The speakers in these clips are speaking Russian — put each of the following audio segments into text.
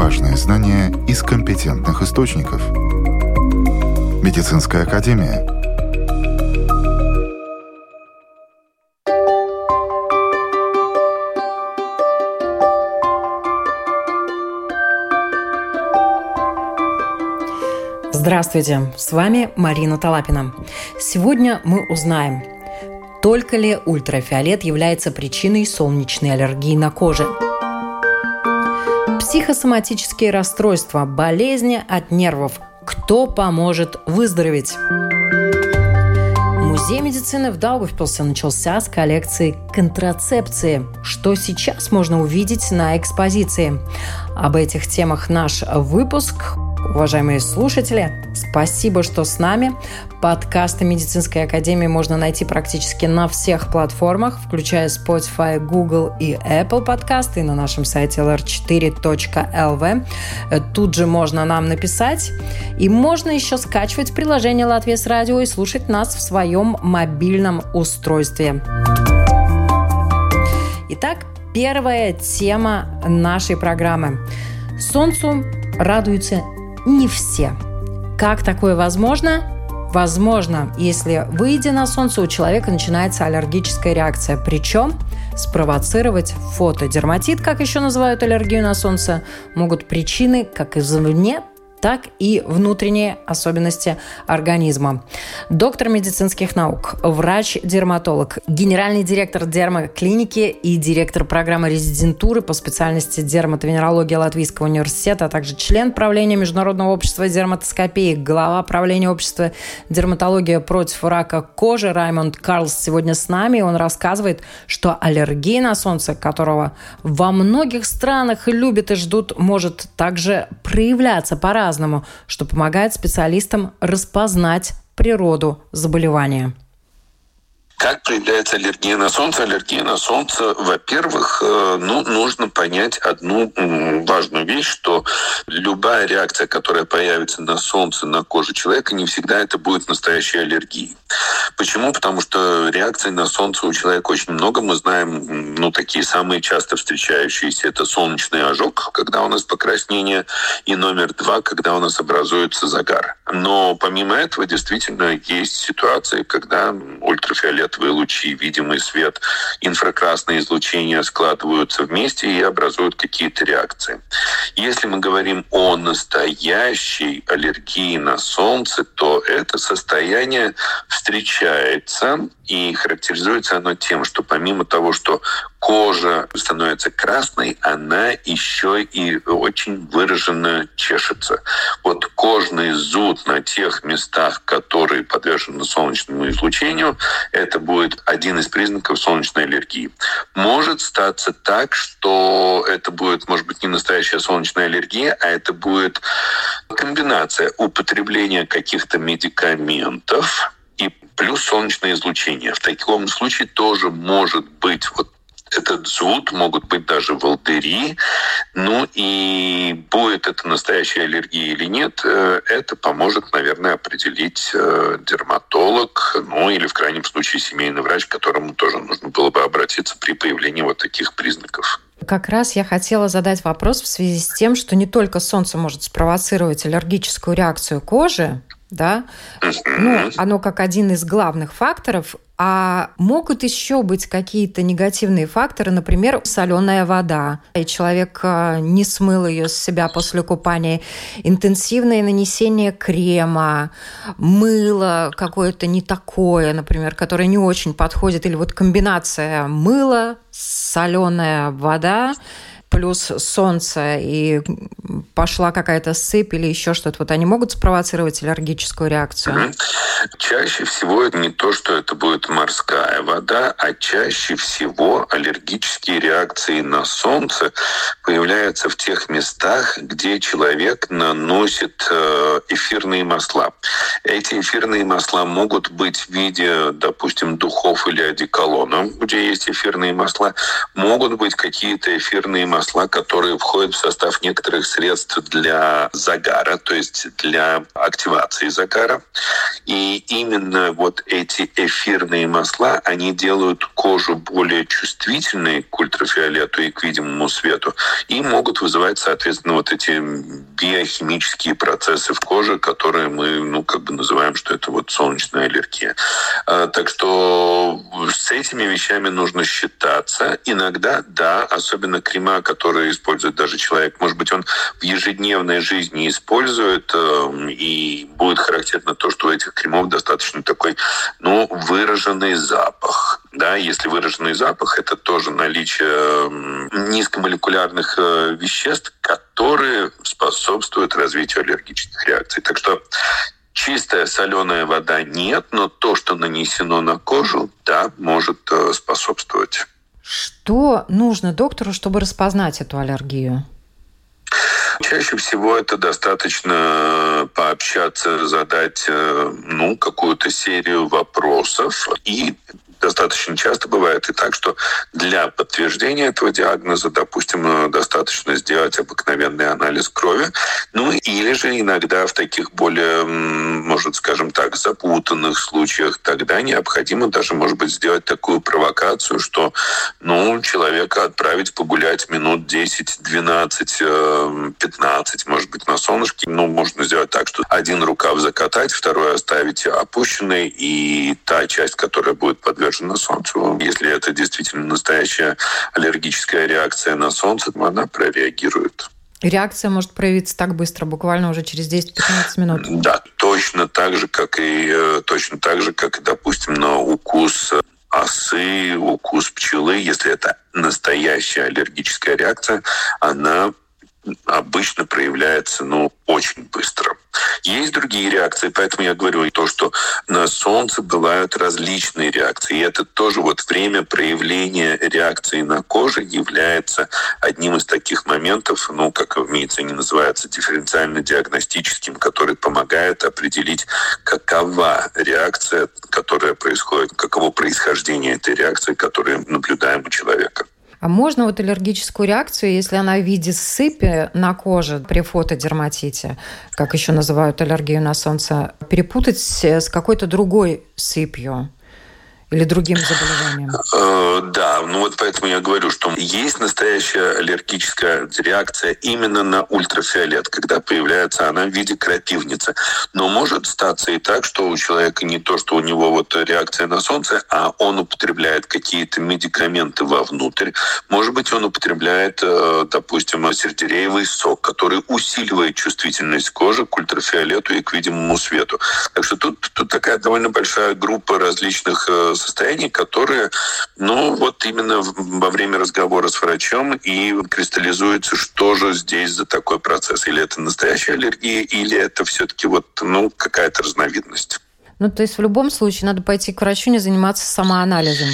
Важные знания из компетентных источников. Медицинская академия. Здравствуйте, с вами Марина Талапина. Сегодня мы узнаем, только ли ультрафиолет является причиной солнечной аллергии на коже. Психосоматические расстройства, болезни от нервов. Кто поможет выздороветь? Музей медицины в Даугавпилсе начался с коллекции контрацепции. Что сейчас можно увидеть на экспозиции? Об этих темах наш выпуск. Уважаемые слушатели, спасибо, что с нами. Подкасты Медицинской академии можно найти практически на всех платформах, включая Spotify, Google и Apple подкасты, и на нашем сайте lr4.lv. Тут же можно нам написать. И можно еще скачивать приложение «Латвийское радио» и слушать нас в своем мобильном устройстве. Итак, первая тема нашей программы. Солнцу радуется не все. Как такое возможно? Возможно, если, выйдя на солнце, у человека начинается аллергическая реакция. Причем спровоцировать фотодерматит, как еще называют аллергию на солнце, могут причины как извне, так и внутренние особенности организма. Доктор медицинских наук, врач-дерматолог, генеральный директор дермоклиники и директор программы резидентуры по специальности дерматовенерология Латвийского университета, а также член правления Международного общества дерматоскопии, глава правления общества дерматологии против рака кожи Раймонд Карлс сегодня с нами. И он рассказывает, что аллергия на солнце, которого во многих странах любят и ждут, может также проявляться по-разному, что помогает специалистам распознать природу заболевания. Как проявляется аллергия на солнце? Аллергия на солнце, во-первых, нужно понять одну важную вещь, что любая реакция, которая появится на солнце, на коже человека, не всегда это будет настоящей аллергией. Почему? Потому что реакций на солнце у человека очень много. Мы знаем, такие самые часто встречающиеся — это солнечный ожог, когда у нас покраснение, и номер 2, когда у нас образуется загар. Но помимо этого действительно есть ситуации, когда ультрафиолет, лучи, видимый свет, инфракрасное излучение складываются вместе и образуют какие-то реакции. Если мы говорим о настоящей аллергии на солнце, то это состояние встречается, и характеризуется оно тем, что помимо того, что кожа становится красной, она еще и очень выраженно чешется. Вот кожный зуд на тех местах, которые подвержены солнечному излучению, это будет один из признаков солнечной аллергии. Может статься так, что это будет, может быть, не настоящая солнечная аллергия, а это будет комбинация употребления каких-то медикаментов и плюс солнечное излучение. В таком случае тоже может быть этот зуд, могут быть даже волдыри. И будет это настоящая аллергия или нет, это поможет, наверное, определить дерматолог, или в крайнем случае семейный врач, к которому тоже нужно было бы обратиться при появлении таких признаков. Как раз я хотела задать вопрос в связи с тем, что не только солнце может спровоцировать аллергическую реакцию кожи, да? Оно как один из главных факторов. А могут еще быть какие-то негативные факторы, например, соленая вода, и человек не смыл ее с себя после купания, интенсивное нанесение крема, мыло какое-то не такое, например, которое не очень подходит, или комбинация мыла, соленая вода, плюс солнце, и пошла какая-то сыпь или еще что-то. Они могут спровоцировать аллергическую реакцию? Чаще всего не то, что это будет морская вода, а чаще всего аллергические реакции на солнце появляются в тех местах, где человек наносит эфирные масла. Эти эфирные масла могут быть в виде, допустим, духов или одеколона, где есть эфирные масла. Могут быть какие-то эфирные масла, которые входят в состав некоторых средств средств для загара, то есть для активации загара. И именно вот эти эфирные масла, они делают кожу более чувствительной к ультрафиолету и к видимому свету, и могут вызывать, соответственно, вот эти биохимические процессы в коже, которые мы, называем, что это вот солнечная аллергия. Так что с этими вещами нужно считаться. Иногда, да, особенно крема, которые использует даже человек, может быть, он в ежедневной жизни использует, и будет характерно то, что у этих кремов достаточно такой, выраженный запах. Да, если выраженный запах, это тоже наличие низкомолекулярных веществ, которые способствуют развитию аллергических реакций. Так что чистая соленая вода нет, но то, что нанесено на кожу, да, может способствовать. Что нужно доктору, чтобы распознать эту аллергию? Чаще всего это достаточно пообщаться, задать, какую-то серию вопросов. И достаточно часто бывает и так, что для подтверждения этого диагноза, допустим, достаточно сделать обыкновенный анализ крови. Или же иногда в таких более, запутанных случаях тогда необходимо даже, сделать такую провокацию, что, человека отправить погулять минут 10, 12, 15, на солнышке. Можно сделать так, что один рукав закатать, второй оставить опущенный, и та часть, которая будет подвержена солнцу. Если это действительно настоящая аллергическая реакция на солнце, она прореагирует. Реакция может проявиться так быстро, буквально уже через 10-15 минут. Да, точно так же, как и, допустим, на укус осы, укус пчелы. Если это настоящая аллергическая реакция, она обычно проявляется, очень быстро. Есть другие реакции, поэтому я говорю то, что на солнце бывают различные реакции. И это тоже время проявления реакции на коже является одним из таких моментов, как в медицине называется, дифференциально-диагностическим, который помогает определить, какова реакция, которая происходит, каково происхождение этой реакции, которую наблюдаем у человека. А можно аллергическую реакцию, если она в виде сыпи на коже при фотодерматите, как еще называют аллергию на солнце, перепутать с какой-то другой сыпью? Или другим заболеванием? Да, поэтому я говорю, что есть настоящая аллергическая реакция именно на ультрафиолет, когда появляется она в виде крапивницы. Но может статься и так, что у человека не то, что у него реакция на солнце, а он употребляет какие-то медикаменты вовнутрь. Может быть, он употребляет, допустим, сельдереевый сок, который усиливает чувствительность кожи к ультрафиолету и к видимому свету. Так что тут такая довольно большая группа различных состояний, которые, именно во время разговора с врачом и кристаллизуется, что же здесь за такой процесс. Или это настоящая аллергия, или это все-таки какая-то разновидность. То есть в любом случае надо пойти к врачу, не заниматься самоанализом.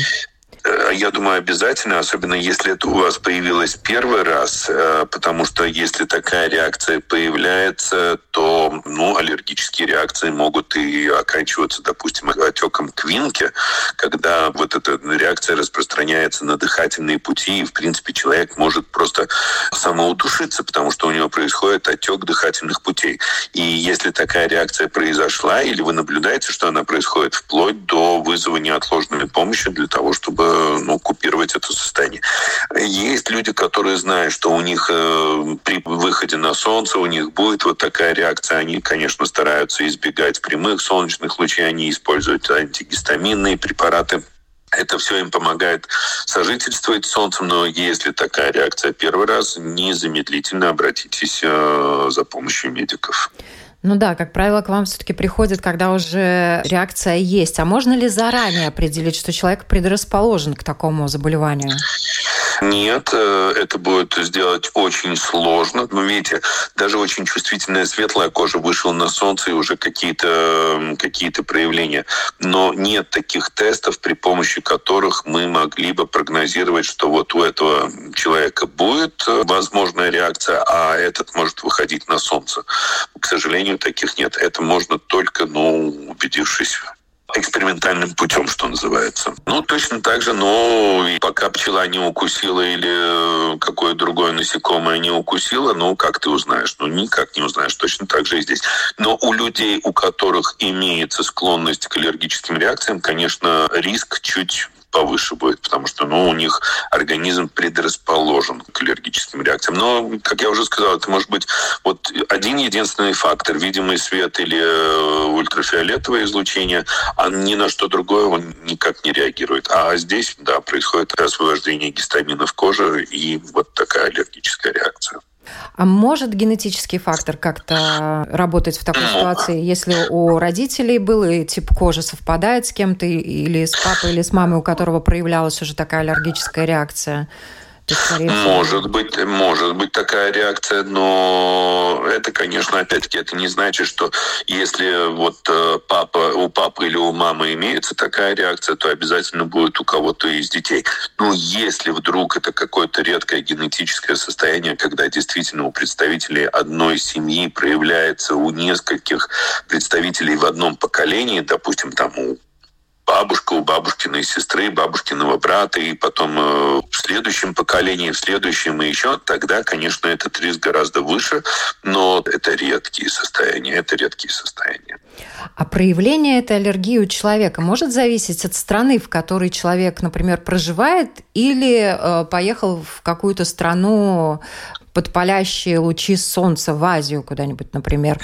Я думаю, обязательно, особенно если это у вас появилось первый раз, потому что если такая реакция появляется, то аллергические реакции могут и оканчиваться, допустим, отеком квинки, когда эта реакция распространяется на дыхательные пути, и, в принципе, человек может просто самоудушиться, потому что у него происходит отек дыхательных путей. И если такая реакция произошла, или вы наблюдаете, что она происходит, вплоть до вызова неотложной помощи для того, чтобы купировать это состояние. Есть люди, которые знают, что у них при выходе на солнце у них будет такая реакция. Они, конечно, стараются избегать прямых солнечных лучей, они используют антигистаминные препараты. Это все им помогает сожительствовать с солнцем, но если такая реакция первый раз, незамедлительно обратитесь за помощью медиков. Как правило, к вам все-таки приходят, когда уже реакция есть. А можно ли заранее определить, что человек предрасположен к такому заболеванию? Нет, это будет сделать очень сложно. Видите, даже очень чувствительная светлая кожа вышла на солнце и уже какие-то проявления. Но нет таких тестов, при помощи которых мы могли бы прогнозировать, что у этого человека будет возможная реакция, а этот может выходить на солнце. К сожалению, таких нет. Это можно только, убедившись экспериментальным путем, что называется. Ну, точно так же, но пока пчела не укусила или какое другое насекомое не укусило, ну, как ты узнаешь? Ну, никак не узнаешь. Точно так же и здесь. Но у людей, у которых имеется склонность к аллергическим реакциям, конечно, риск чуть повыше будет, потому что, ну, у них организм предрасположен к аллергическим реакциям. Но, как я уже сказал, это может быть вот один единственный фактор, видимый свет или ультрафиолетовое излучение, а ни на что другое он никак не реагирует. А здесь, да, происходит освобождение гистамина в коже и вот такая аллергическая реакция. А может генетический фактор как-то работать в такой ситуации, если у родителей был и тип кожи совпадает с кем-то, или с папой, или с мамой, у которого проявлялась уже такая аллергическая реакция? Может быть такая реакция, но это, конечно, опять-таки, это не значит, что если вот у папы или у мамы имеется такая реакция, то обязательно будет у кого-то из детей. Ну, если вдруг это какое-то редкое генетическое состояние, когда действительно у представителей одной семьи проявляется у нескольких представителей в одном поколении, допустим, там бабушка у бабушкиной сестры, бабушкиного брата, и потом в следующем поколении, в следующем и еще, тогда, конечно, этот риск гораздо выше, но это редкие состояния, А проявление этой аллергии у человека может зависеть от страны, в которой человек, например, проживает, или поехал в какую-то страну под палящие лучи солнца, в Азию куда-нибудь, например?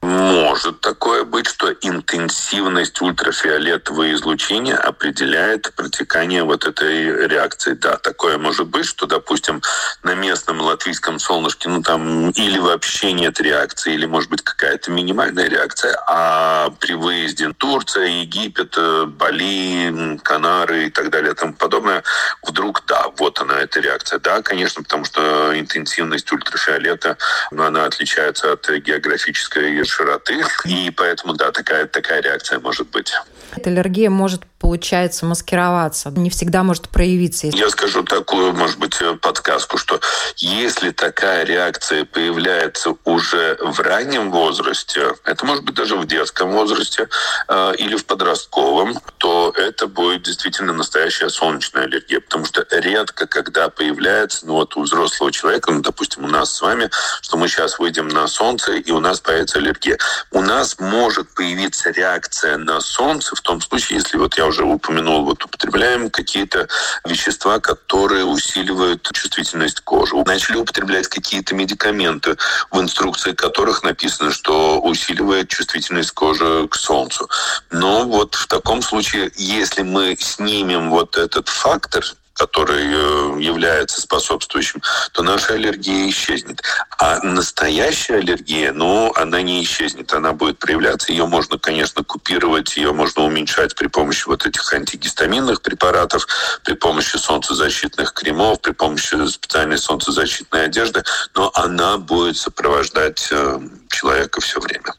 Может такое быть, что интенсивность ультрафиолетового излучения определяет протекание вот этой реакции. Да, такое может быть, что, допустим, на местном латвийском солнышке, ну там или вообще нет реакции, или может быть какая-то минимальная реакция, а при выезде в Турцию, Египет, Бали, Канары и так далее, и тому подобное, вдруг, да, вот она, эта реакция. Да, конечно, потому что интенсивность ультрафиолета, она отличается от географической широты, и поэтому, да, такая реакция может быть. Эта аллергия может, получается, маскироваться, не всегда может проявиться. Я скажу такую, может быть, подсказку, что если такая реакция появляется уже в раннем возрасте, это может быть даже в детском возрасте или в подростковом, то это будет действительно настоящая солнечная аллергия, потому что редко когда появляется, ну вот у взрослого человека, ну, допустим, у нас с вами, что мы сейчас выйдем на солнце, и у нас появится аллергия. У нас может появиться реакция на солнце в том случае, если, вот я уже упомянул, вот употребляем какие-то вещества, которые усиливают чувствительность кожи. Начали употреблять какие-то медикаменты, в инструкции которых написано, что усиливает чувствительность кожи к солнцу. Но вот в таком случае, если мы снимем вот этот фактор, который является способствующим, то наша аллергия исчезнет. А настоящая аллергия, ну, она не исчезнет, она будет проявляться. Ее можно, конечно, купировать, ее можно уменьшать при помощи вот этих антигистаминных препаратов, при помощи солнцезащитных кремов, при помощи специальной солнцезащитной одежды, но она будет сопровождать человека все время.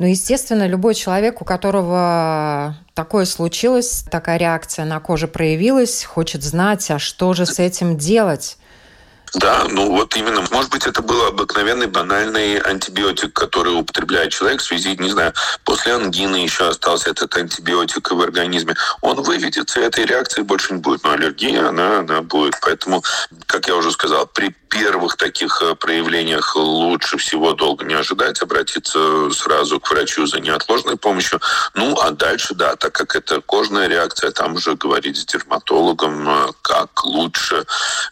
Ну, естественно, любой человек, у которого такое случилось, такая реакция на коже проявилась, хочет знать, а что же с этим делать? Да, ну вот именно. Может быть, это был обыкновенный банальный антибиотик, который употребляет человек в связи, не знаю, после ангины еще остался этот антибиотик в организме. Он выведется, и этой реакции больше не будет. Но аллергия, она будет. Поэтому, как я уже сказал, при первых таких проявлениях лучше всего долго не ожидать, обратиться сразу к врачу за неотложной помощью. Ну, а дальше, да, так как это кожная реакция, там уже говорить с дерматологом, как лучше.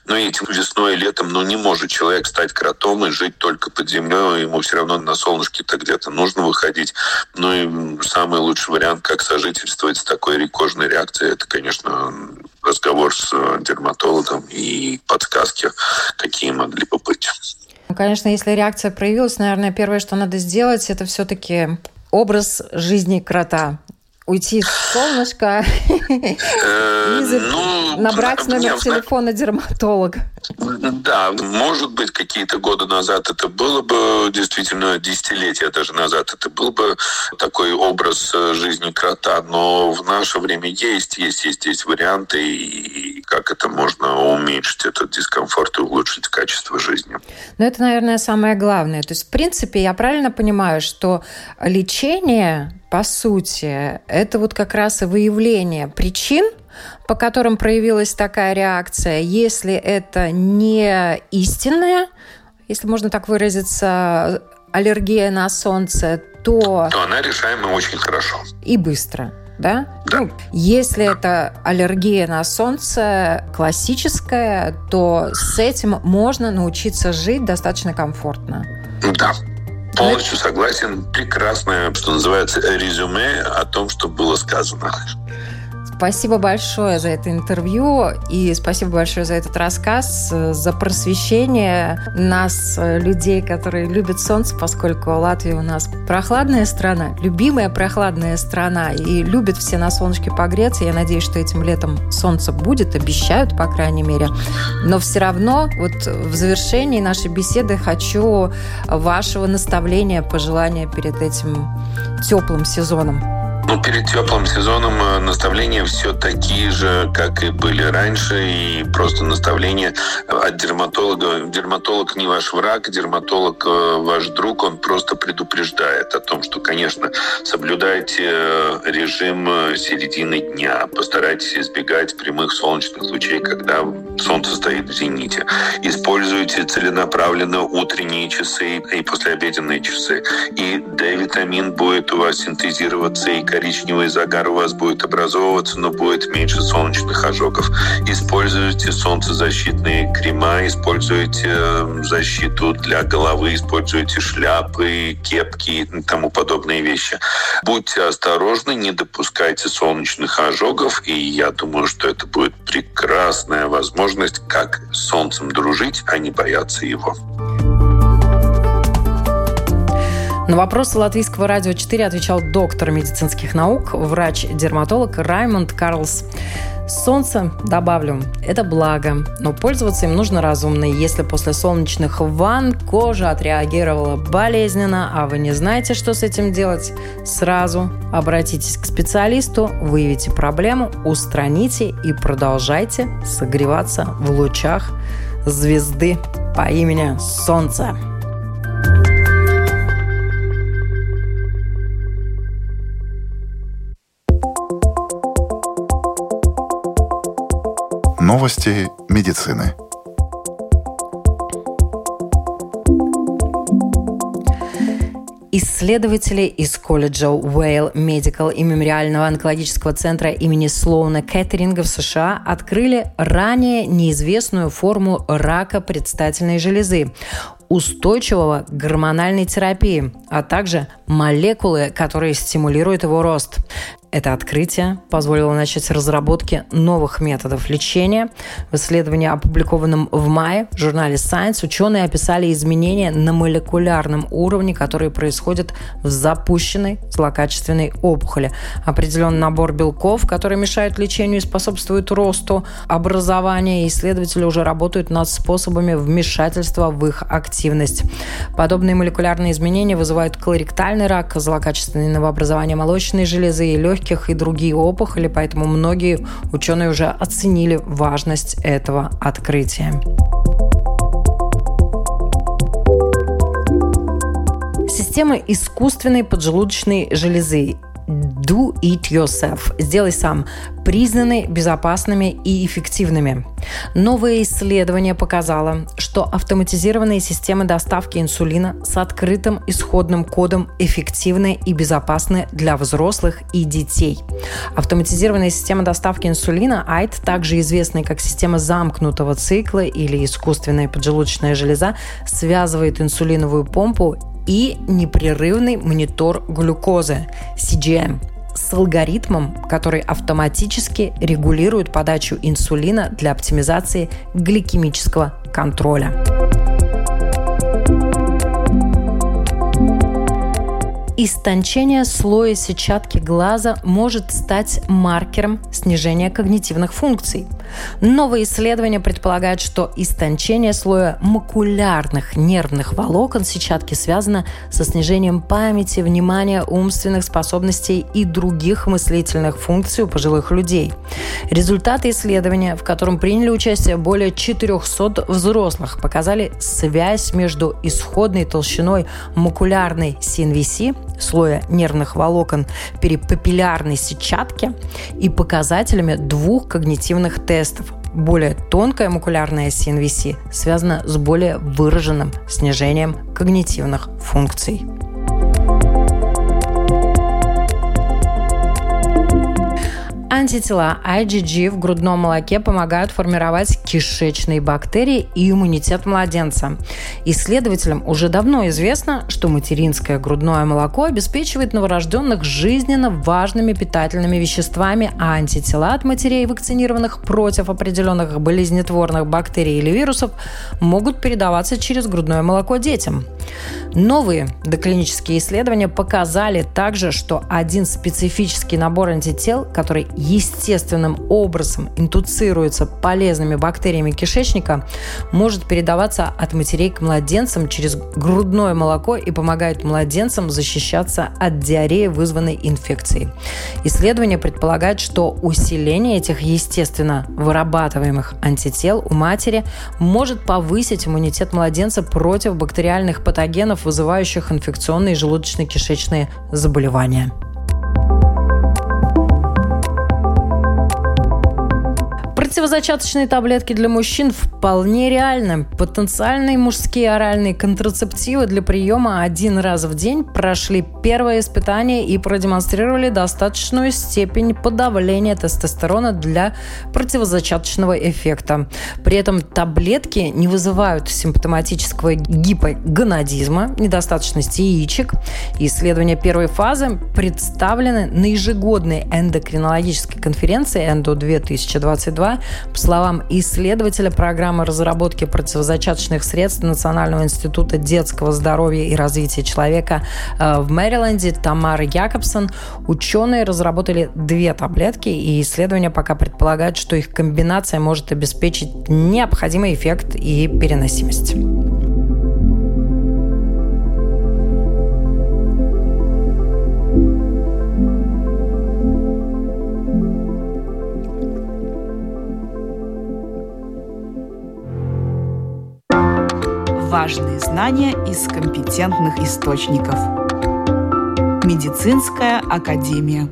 Но этим весной или летом, ну, не может человек стать кротом и жить только под землей, ему все равно на солнышке-то где-то нужно выходить. Ну и самый лучший вариант, как сожительствовать с такой кожной реакцией, это, конечно, разговор с дерматологом и подсказки, какие могли бы быть. Конечно, если реакция проявилась, наверное, первое, что надо сделать, это все-таки образ жизни крота. Уйти с солнышка и набрать номер телефона дерматолога. Да, может быть, какие-то годы назад это было бы, действительно, десятилетия даже назад, это был бы такой образ жизни крота. Но в наше время есть варианты, и как это можно уменьшить, этот дискомфорт, и улучшить качество жизни. Но это, наверное, самое главное. То есть, в принципе, я правильно понимаю, что лечение, по сути, это вот как раз и выявление причин, по которым проявилась такая реакция. Если это не истинная, если можно так выразиться, аллергия на солнце, то она решаема очень хорошо. И быстро. Да? Ну, если это аллергия на солнце классическая, то с этим можно научиться жить достаточно комфортно. Да. Полностью согласен. Прекрасное, что называется, резюме о том, что было сказано. Спасибо большое за это интервью и спасибо большое за этот рассказ, за просвещение нас, людей, которые любят солнце, поскольку Латвия у нас прохладная страна, любимая прохладная страна, и любят все на солнышке погреться. Я надеюсь, что этим летом солнце будет, обещают, по крайней мере. Но все равно вот в завершении нашей беседы хочу вашего наставления, пожелания перед этим теплым сезоном. Ну, перед теплым сезоном наставления все такие же, как и были раньше, и просто наставления от дерматолога. Дерматолог не ваш враг, дерматолог ваш друг, он просто предупреждает о том, что, конечно, соблюдайте режим середины дня, постарайтесь избегать прямых солнечных лучей, когда солнце стоит в зените. Используйте целенаправленно утренние часы и послеобеденные часы. И D-витамин будет у вас синтезироваться, и коричневый загар у вас будет образовываться, но будет меньше солнечных ожогов. Используйте солнцезащитные крема, используйте защиту для головы, используйте шляпы, кепки и тому подобные вещи. Будьте осторожны, не допускайте солнечных ожогов, и я думаю, что это будет прекрасная возможность как с солнцем дружить, а не бояться его. На вопросы Латвийского радио 4 отвечал доктор медицинских наук, врач-дерматолог Раймонд Карлс. Солнце, добавлю, это благо, но пользоваться им нужно разумно. Если после солнечных ванн кожа отреагировала болезненно, а вы не знаете, что с этим делать, сразу обратитесь к специалисту, выявите проблему, устраните и продолжайте согреваться в лучах звезды по имени Солнце. Новости медицины. Исследователи из колледжа Уэйл Медикал и Мемориального онкологического центра имени Слоуна Кэттеринга в США открыли ранее неизвестную форму рака предстательной железы, устойчивого к гормональной терапии, а также молекулы, которые стимулируют его рост. Это открытие позволило начать разработки новых методов лечения. В исследовании, опубликованном в мае в журнале Science, ученые описали изменения на молекулярном уровне, которые происходят в запущенной злокачественной опухоли. Определен набор белков, которые мешают лечению и способствуют росту, образованию. Исследователи уже работают над способами вмешательства в их активность. Подобные молекулярные изменения вызывают колоректальный рак, злокачественные новообразования молочной железы и легких, и другие опухоли, поэтому многие ученые уже оценили важность этого открытия. Система искусственной поджелудочной железы «Do it yourself» – «Сделай сам» признаны безопасными и эффективными. Новое исследование показало, что автоматизированные системы доставки инсулина с открытым исходным кодом эффективны и безопасны для взрослых и детей. Автоматизированная система доставки инсулина AID, также известная как система замкнутого цикла или искусственная поджелудочная железа, связывает инсулиновую помпу и непрерывный монитор глюкозы CGM с алгоритмом, который автоматически регулирует подачу инсулина для оптимизации гликемического контроля. Истончение слоя сетчатки глаза может стать маркером снижения когнитивных функций. Новые исследования предполагают, что истончение слоя макулярных нервных волокон сетчатки связано со снижением памяти, внимания, умственных способностей и других мыслительных функций у пожилых людей. Результаты исследования, в котором приняли участие более 400 взрослых, показали связь между исходной толщиной макулярной CNVC, слоя нервных волокон перипапиллярной сетчатки, и показателями двух когнитивных тестов. Более тонкая макулярная CNVC связана с более выраженным снижением когнитивных функций. Антитела IgG в грудном молоке помогают формировать кишечные бактерии и иммунитет младенца. Исследователям уже давно известно, что материнское грудное молоко обеспечивает новорожденных жизненно важными питательными веществами, а антитела от матерей, вакцинированных против определенных болезнетворных бактерий или вирусов, могут передаваться через грудное молоко детям. Новые доклинические исследования показали также, что один специфический набор антител, который естественным образом индуцируется полезными бактериями кишечника, может передаваться от матерей к младенцам через грудное молоко и помогает младенцам защищаться от диареи, вызванной инфекцией. Исследования предполагают, что усиление этих естественно вырабатываемых антител у матери может повысить иммунитет младенца против бактериальных патогенов, вызывающих инфекционные желудочно-кишечные заболевания. Противозачаточные таблетки для мужчин вполне реальны. Потенциальные мужские оральные контрацептивы для приема один раз в день прошли первое испытание и продемонстрировали достаточную степень подавления тестостерона для противозачаточного эффекта. При этом таблетки не вызывают симптоматического гипогонадизма, недостаточности яичек. Исследования первой фазы представлены на ежегодной эндокринологической конференции «Эндо-2022». По словам исследователя программы разработки противозачаточных средств Национального института детского здоровья и развития человека в Мэриленде Тамары Якобсен, ученые разработали две таблетки, и исследования пока предполагают, что их комбинация может обеспечить необходимый эффект и переносимость. Важные знания из компетентных источников. Медицинская академия.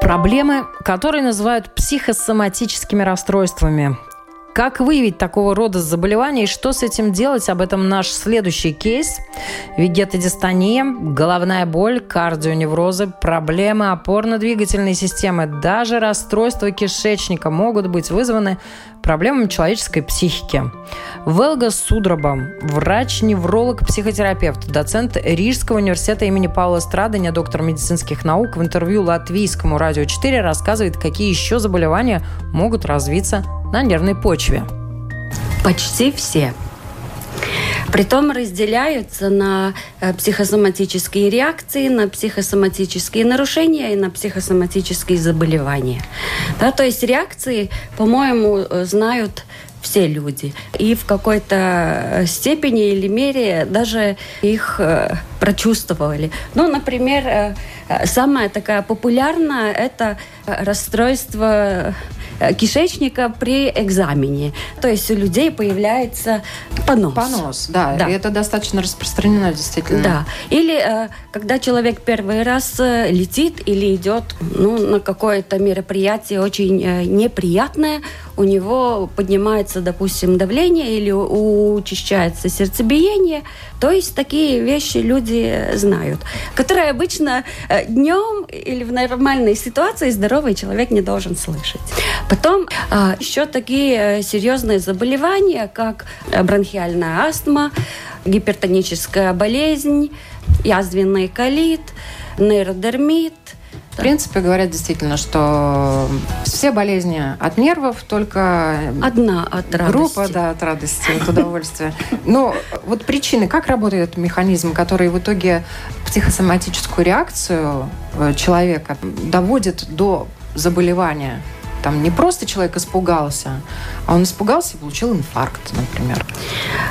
Проблемы, которые называют психосоматическими расстройствами. Как выявить такого рода заболевания и что с этим делать? Об этом наш следующий кейс. Вегетодистония, головная боль, кардионеврозы, проблемы опорно-двигательной системы, даже расстройства кишечника могут быть вызваны проблемами человеческой психики. Велга Судраба, врач-невролог-психотерапевт, доцент Рижского университета имени Павла Страдыня, доктор медицинских наук, в интервью Латвийскому радио 4 рассказывает, какие еще заболевания могут развиться на нервной почве. Почти все. Притом разделяются на психосоматические реакции, на психосоматические нарушения и на психосоматические заболевания. Да, то есть реакции, по-моему, знают все люди. И в какой-то степени или мере даже их прочувствовали. Ну, например, самая такая популярная – это расстройство кишечника при экзамене. То есть у людей появляется понос. Понос, да. И это достаточно распространено, действительно. Да. Или когда человек первый раз летит или идет на какое-то мероприятие очень неприятное, у него поднимается, допустим, давление или учащается сердцебиение. То есть такие вещи люди знают, которые обычно днем или в нормальной ситуации здоровый человек не должен слышать. Потом еще такие серьезные заболевания, как бронхиальная астма, гипертоническая болезнь, язвенный колит, нейродермит, В принципе, говорят действительно, что все болезни от нервов, только одна от радости. Группа, да, от радости, от удовольствия. Но вот причины, как работает этот механизм, который в итоге психосоматическую реакцию человека доводит до заболевания? Там не просто человек испугался, а он испугался и получил инфаркт, например.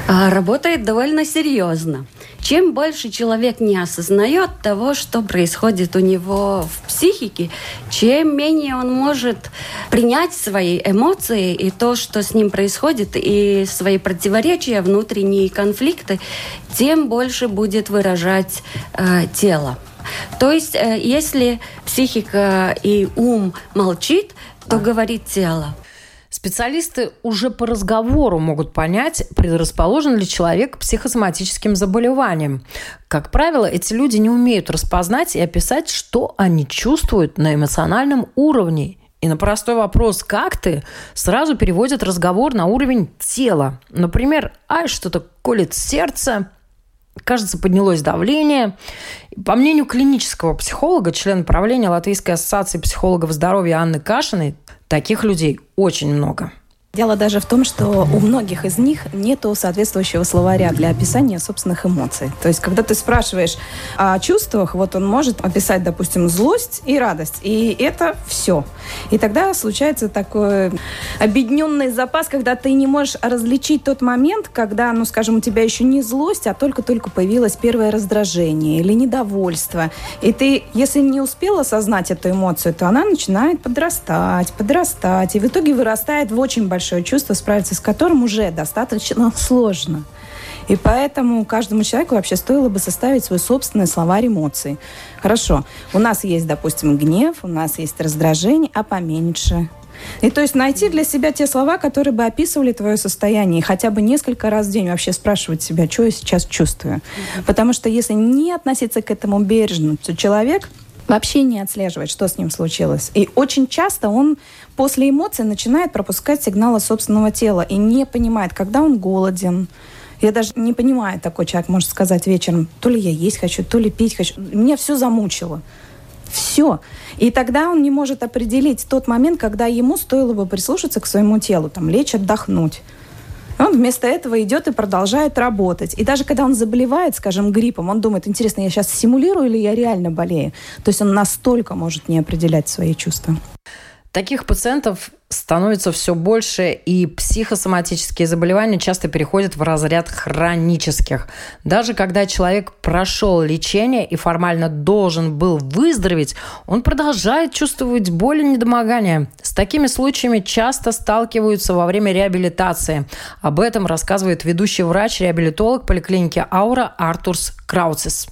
Работает довольно серьезно. Чем больше человек не осознает того, что происходит у него в психике, чем менее он может принять свои эмоции и то, что с ним происходит, и свои противоречия, внутренние конфликты, тем больше будет выражать тело. То есть, если психика и ум молчит, то говорит тело. Специалисты уже по разговору могут понять, предрасположен ли человек к психосоматическим заболеваниям. Как правило, эти люди не умеют распознать и описать, что они чувствуют на эмоциональном уровне. И на простой вопрос «как ты?» сразу переводят разговор на уровень тела. Например, «Ай, что-то колет сердце», «Кажется, поднялось давление». По мнению клинического психолога, члена правления Латвийской ассоциации психологов здоровья Анны Кашиной, таких людей очень много. Дело даже в том, что у многих из них нету соответствующего словаря для описания собственных эмоций. То есть, когда ты спрашиваешь о чувствах, вот он может описать, допустим, злость и радость. И это все. И тогда случается такой объединенный запас, когда ты не можешь различить тот момент, когда, ну, скажем, у тебя еще не злость, а только-только появилось первое раздражение или недовольство. И ты, если не успел осознать эту эмоцию, то она начинает подрастать. И в итоге вырастает в очень большой чувство, справиться с которым уже достаточно сложно. И поэтому каждому человеку вообще стоило бы составить свой собственный словарь эмоций. Хорошо, у нас есть, допустим, гнев, у нас есть раздражение, а поменьше. И то есть найти для себя те слова, которые бы описывали твое состояние, и хотя бы несколько раз в день вообще спрашивать себя, что я сейчас чувствую. Потому что если не относиться к этому бережно, то человек вообще не отслеживает, что с ним случилось. И очень часто он после эмоций начинает пропускать сигналы собственного тела и не понимает, когда он голоден. Я даже не понимаю, такой человек может сказать вечером, то ли я есть хочу, то ли пить хочу. Меня все замучило. Все. И тогда он не может определить тот момент, когда ему стоило бы прислушаться к своему телу, там, лечь, отдохнуть. Он вместо этого идет и продолжает работать. И даже когда он заболевает, скажем, гриппом, он думает, интересно, я сейчас симулирую или я реально болею? То есть он настолько может не определять свои чувства. Таких пациентов становится все больше, и психосоматические заболевания часто переходят в разряд хронических. Даже когда человек прошел лечение и формально должен был выздороветь, он продолжает чувствовать боль и недомогание. С такими случаями часто сталкиваются во время реабилитации. Об этом рассказывает ведущий врач-реабилитолог поликлиники «Аура» Артурс Крауцис.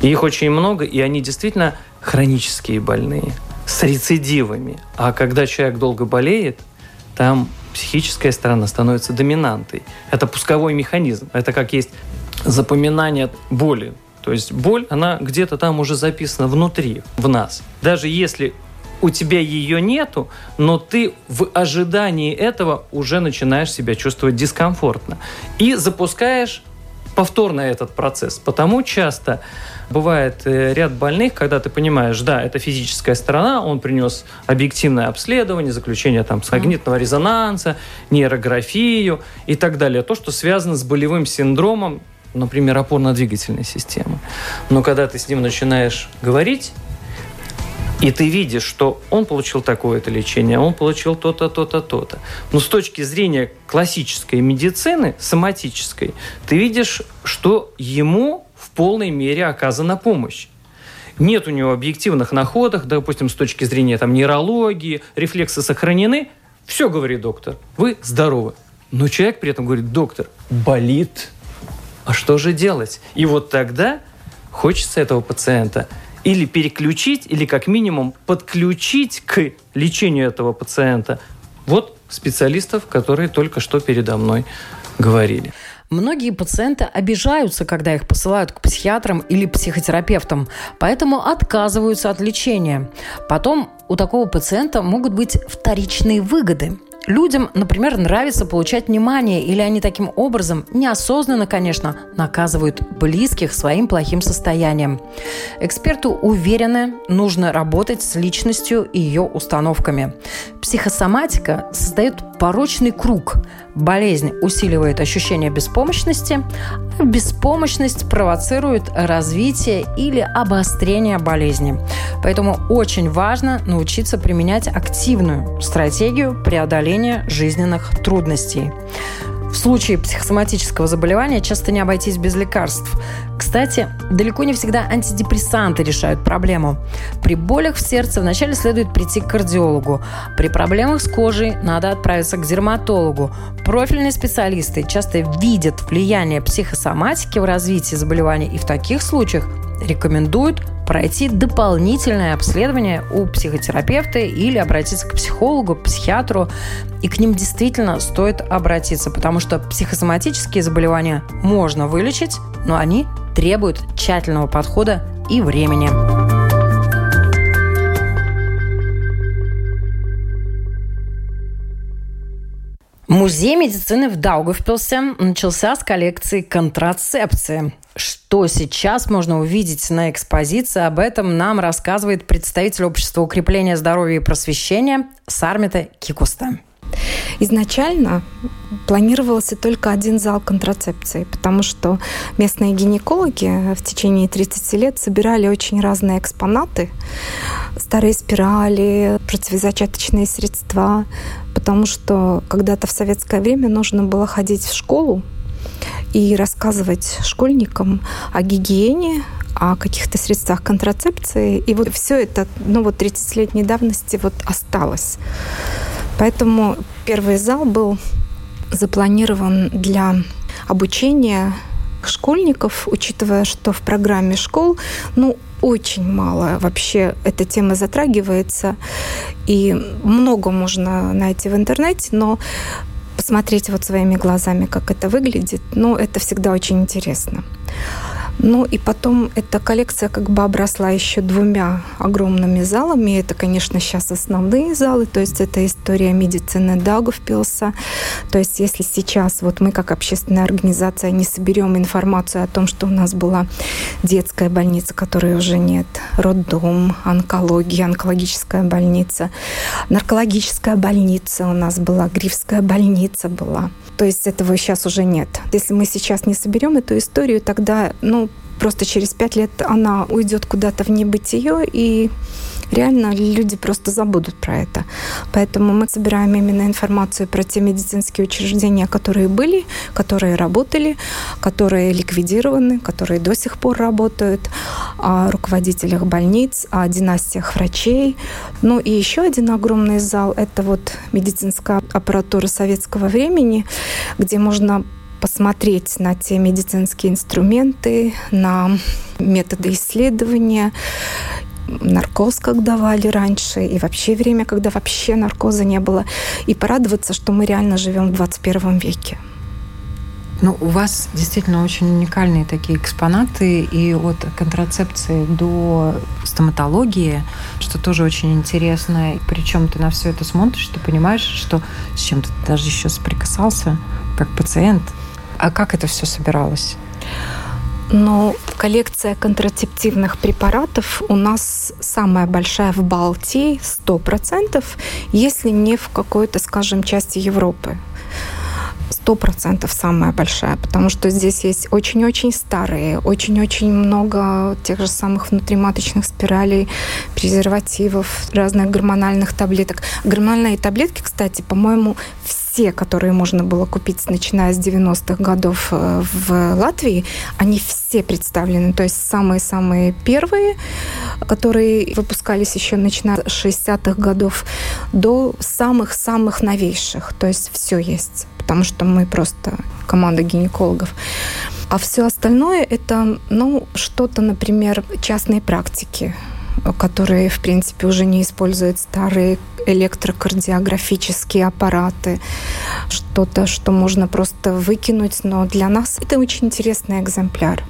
Их очень много, и они действительно хронические больные. С рецидивами. А когда человек долго болеет, там психическая сторона становится доминантой. Это пусковой механизм. Это как есть запоминание боли. То есть боль, она где-то там уже записана внутри, в нас. Даже если у тебя ее нету, но ты в ожидании этого уже начинаешь себя чувствовать дискомфортно. И запускаешь повторно этот процесс. Потому часто бывает ряд больных, когда ты понимаешь, да, это физическая сторона, он принес объективное обследование, заключение там, с магнитного резонанса, нейрографию и так далее. То, что связано с болевым синдромом, например, опорно-двигательной системы. Но когда ты с ним начинаешь говорить, и ты видишь, что он получил такое-то лечение, он получил то-то, то-то, то-то. Но с точки зрения классической медицины, соматической, ты видишь, что ему в полной мере оказана помощь. Нет у него объективных находок, допустим, с точки зрения там, нейрологии, рефлексы сохранены. Все, говорит доктор, вы здоровы. Но человек при этом говорит, доктор, болит. А что же делать? И вот тогда хочется этого пациента или переключить, или как минимум подключить к лечению этого пациента вот специалистов, которые только что передо мной говорили. Многие пациенты обижаются, когда их посылают к психиатрам или психотерапевтам, поэтому отказываются от лечения. Потом у такого пациента могут быть вторичные выгоды. Людям, например, нравится получать внимание, или они таким образом, неосознанно, конечно, наказывают близких своим плохим состоянием. Эксперты уверены, нужно работать с личностью и ее установками. Психосоматика создает порочный круг. Болезнь усиливает ощущение беспомощности, а беспомощность провоцирует развитие или обострение болезни. Поэтому очень важно научиться применять активную стратегию преодоления жизненных трудностей. В случае психосоматического заболевания часто не обойтись без лекарств. Кстати, далеко не всегда антидепрессанты решают проблему. При болях в сердце вначале следует прийти к кардиологу. При проблемах с кожей надо отправиться к дерматологу. Профильные специалисты часто видят влияние психосоматики в развитии заболеваний и в таких случаях рекомендуют пройти дополнительное обследование у психотерапевта или обратиться к психологу, психиатру. И к ним действительно стоит обратиться, потому что психосоматические заболевания можно вылечить, но они требуют тщательного подхода и времени. Музей медицины в Даугавпилсе начался с коллекции контрацепции. Что сейчас можно увидеть на экспозиции, об этом нам рассказывает представитель Общества укрепления здоровья и просвещения Сармита Кикуста. Изначально планировался только один зал контрацепции, потому что местные гинекологи в течение 30 лет собирали очень разные экспонаты. Старые спирали, противозачаточные средства, потому что когда-то в советское время нужно было ходить в школу и рассказывать школьникам о гигиене, о каких-то средствах контрацепции. И вот все это 30-летней давности осталось. Поэтому первый зал был запланирован для обучения школьников, учитывая, что в программе школ очень мало вообще эта тема затрагивается. И много можно найти в интернете, но посмотреть своими глазами, как это выглядит, это всегда очень интересно. И потом эта коллекция обросла еще двумя огромными залами. Это, конечно, сейчас основные залы, то есть это история медицины Даугавпилса. То есть если сейчас мы как общественная организация не соберем информацию о том, что у нас была детская больница, которой уже нет, роддом, онкология, онкологическая больница, наркологическая больница у нас была, Грифская больница была. То есть этого сейчас уже нет. Если мы сейчас не соберем эту историю, тогда просто через 5 лет она уйдет куда-то в небытие, и реально люди просто забудут про это. Поэтому мы собираем именно информацию про те медицинские учреждения, которые были, которые работали, которые ликвидированы, которые до сих пор работают, о руководителях больниц, о династиях врачей. И еще один огромный зал – это медицинская аппаратура советского времени, где можно посмотреть на те медицинские инструменты, на методы исследования, наркоз, как давали раньше, и вообще время, когда вообще наркоза не было, и порадоваться, что мы реально живем в 21 веке. У вас действительно очень уникальные такие экспонаты, и от контрацепции до стоматологии, что тоже очень интересно. Причем ты на все это смотришь, ты понимаешь, что с чем-то ты даже еще соприкасался, как пациент. А как это все собиралось? Коллекция контрацептивных препаратов у нас самая большая в Балтии, 100%, если не в какой-то, скажем, части Европы. 100% самая большая, потому что здесь есть очень-очень старые, очень-очень много тех же самых внутриматочных спиралей, презервативов, разных гормональных таблеток. Гормональные таблетки, кстати, по-моему, все, которые можно было купить, начиная с 90-х годов в Латвии, они все представлены. То есть самые-самые первые, которые выпускались еще начиная с 60-х годов, до самых-самых новейших. То есть все есть, потому что мы просто команда гинекологов. А все остальное – это, что-то, например, частные практики, которые, в принципе, уже не используют старые электрокардиографические аппараты, что-то, что можно просто выкинуть. Но для нас это очень интересный экземпляр.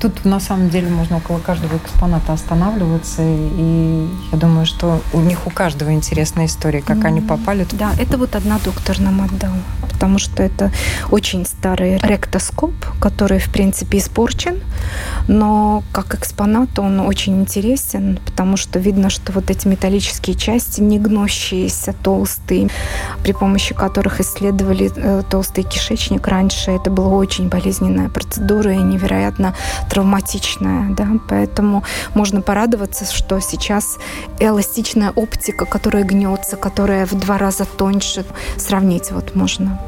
Тут на самом деле можно около каждого экспоната останавливаться, и я думаю, что у них у каждого интересная история, как они попали. Да, это вот одна доктор нам отдала, потому что это очень старый ректоскоп, который, в принципе, испорчен, но как экспонат он очень интересен, потому что видно, что вот эти металлические части, не гнущиеся, толстые, при помощи которых исследовали толстый кишечник раньше, это была очень болезненная процедура и невероятно травматичная, да, поэтому можно порадоваться, что сейчас эластичная оптика, которая гнется, которая в 2 раза тоньше, сравнить вот можно.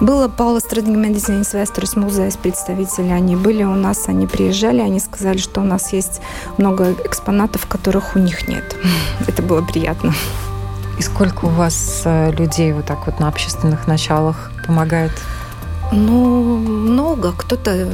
Было Paula Stradling Medicine Investors Museum, представители, они были у нас, они приезжали, они сказали, что у нас есть много экспонатов, которых у них нет. Это было приятно. И сколько у вас людей вот так вот на общественных началах помогает? Ну, много. Кто-то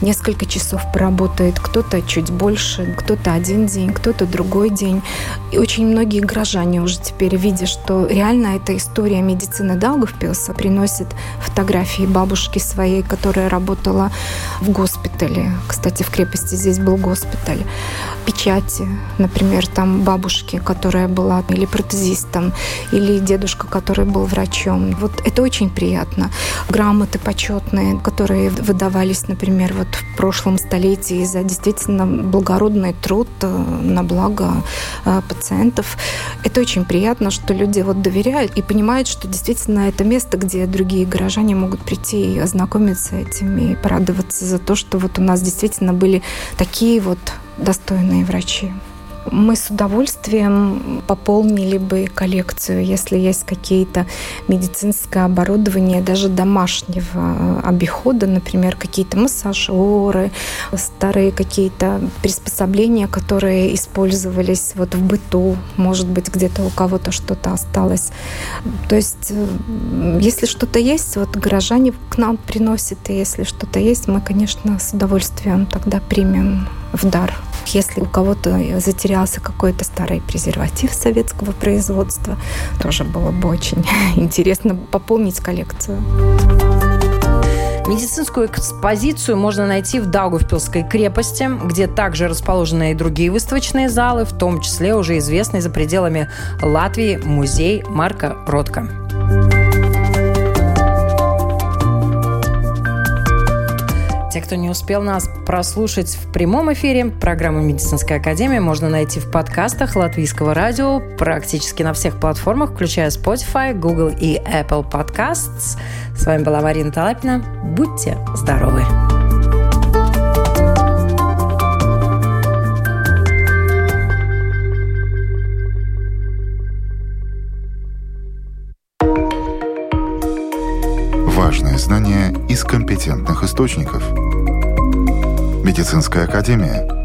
несколько часов поработает, кто-то чуть больше, кто-то один день, кто-то другой день. И очень многие горожане уже теперь, видя, что реально эта история медицины Даугавпилса, приносит фотографии бабушки своей, которая работала в госпитале. Кстати, в крепости здесь был госпиталь. Печати, например, там бабушки, которая была или протезистом, или дедушка, который был врачом. Вот это очень приятно. Грамоты почетные, которые выдавались, например, вот в прошлом столетии за действительно благородный труд на благо пациентов. Это очень приятно, что люди вот доверяют и понимают, что действительно это место, где другие горожане могут прийти и ознакомиться этим, и порадоваться за то, что вот у нас действительно были такие вот достойные врачи. Мы с удовольствием пополнили бы коллекцию, если есть какие-то медицинское оборудование, даже домашнего обихода, например, какие-то массажеры, старые какие-то приспособления, которые использовались вот в быту, может быть, где-то у кого-то что-то осталось. То есть, если что-то есть, вот горожане к нам приносят, и если что-то есть, мы, конечно, с удовольствием тогда примем в дар. Если у кого-то затерялся какой-то старый презерватив советского производства, тоже было бы очень интересно пополнить коллекцию. Медицинскую экспозицию можно найти в Даугавпилской крепости, где также расположены и другие выставочные залы, в том числе уже известный за пределами Латвии музей Марка Ротка. Те, кто не успел нас прослушать в прямом эфире, программу «Медицинская академия» можно найти в подкастах Латвийского радио практически на всех платформах, включая Spotify, Google и Apple Podcasts. С вами была Марина Талапина. Будьте здоровы! Важные знания из компетентных источников. Медицинская академия.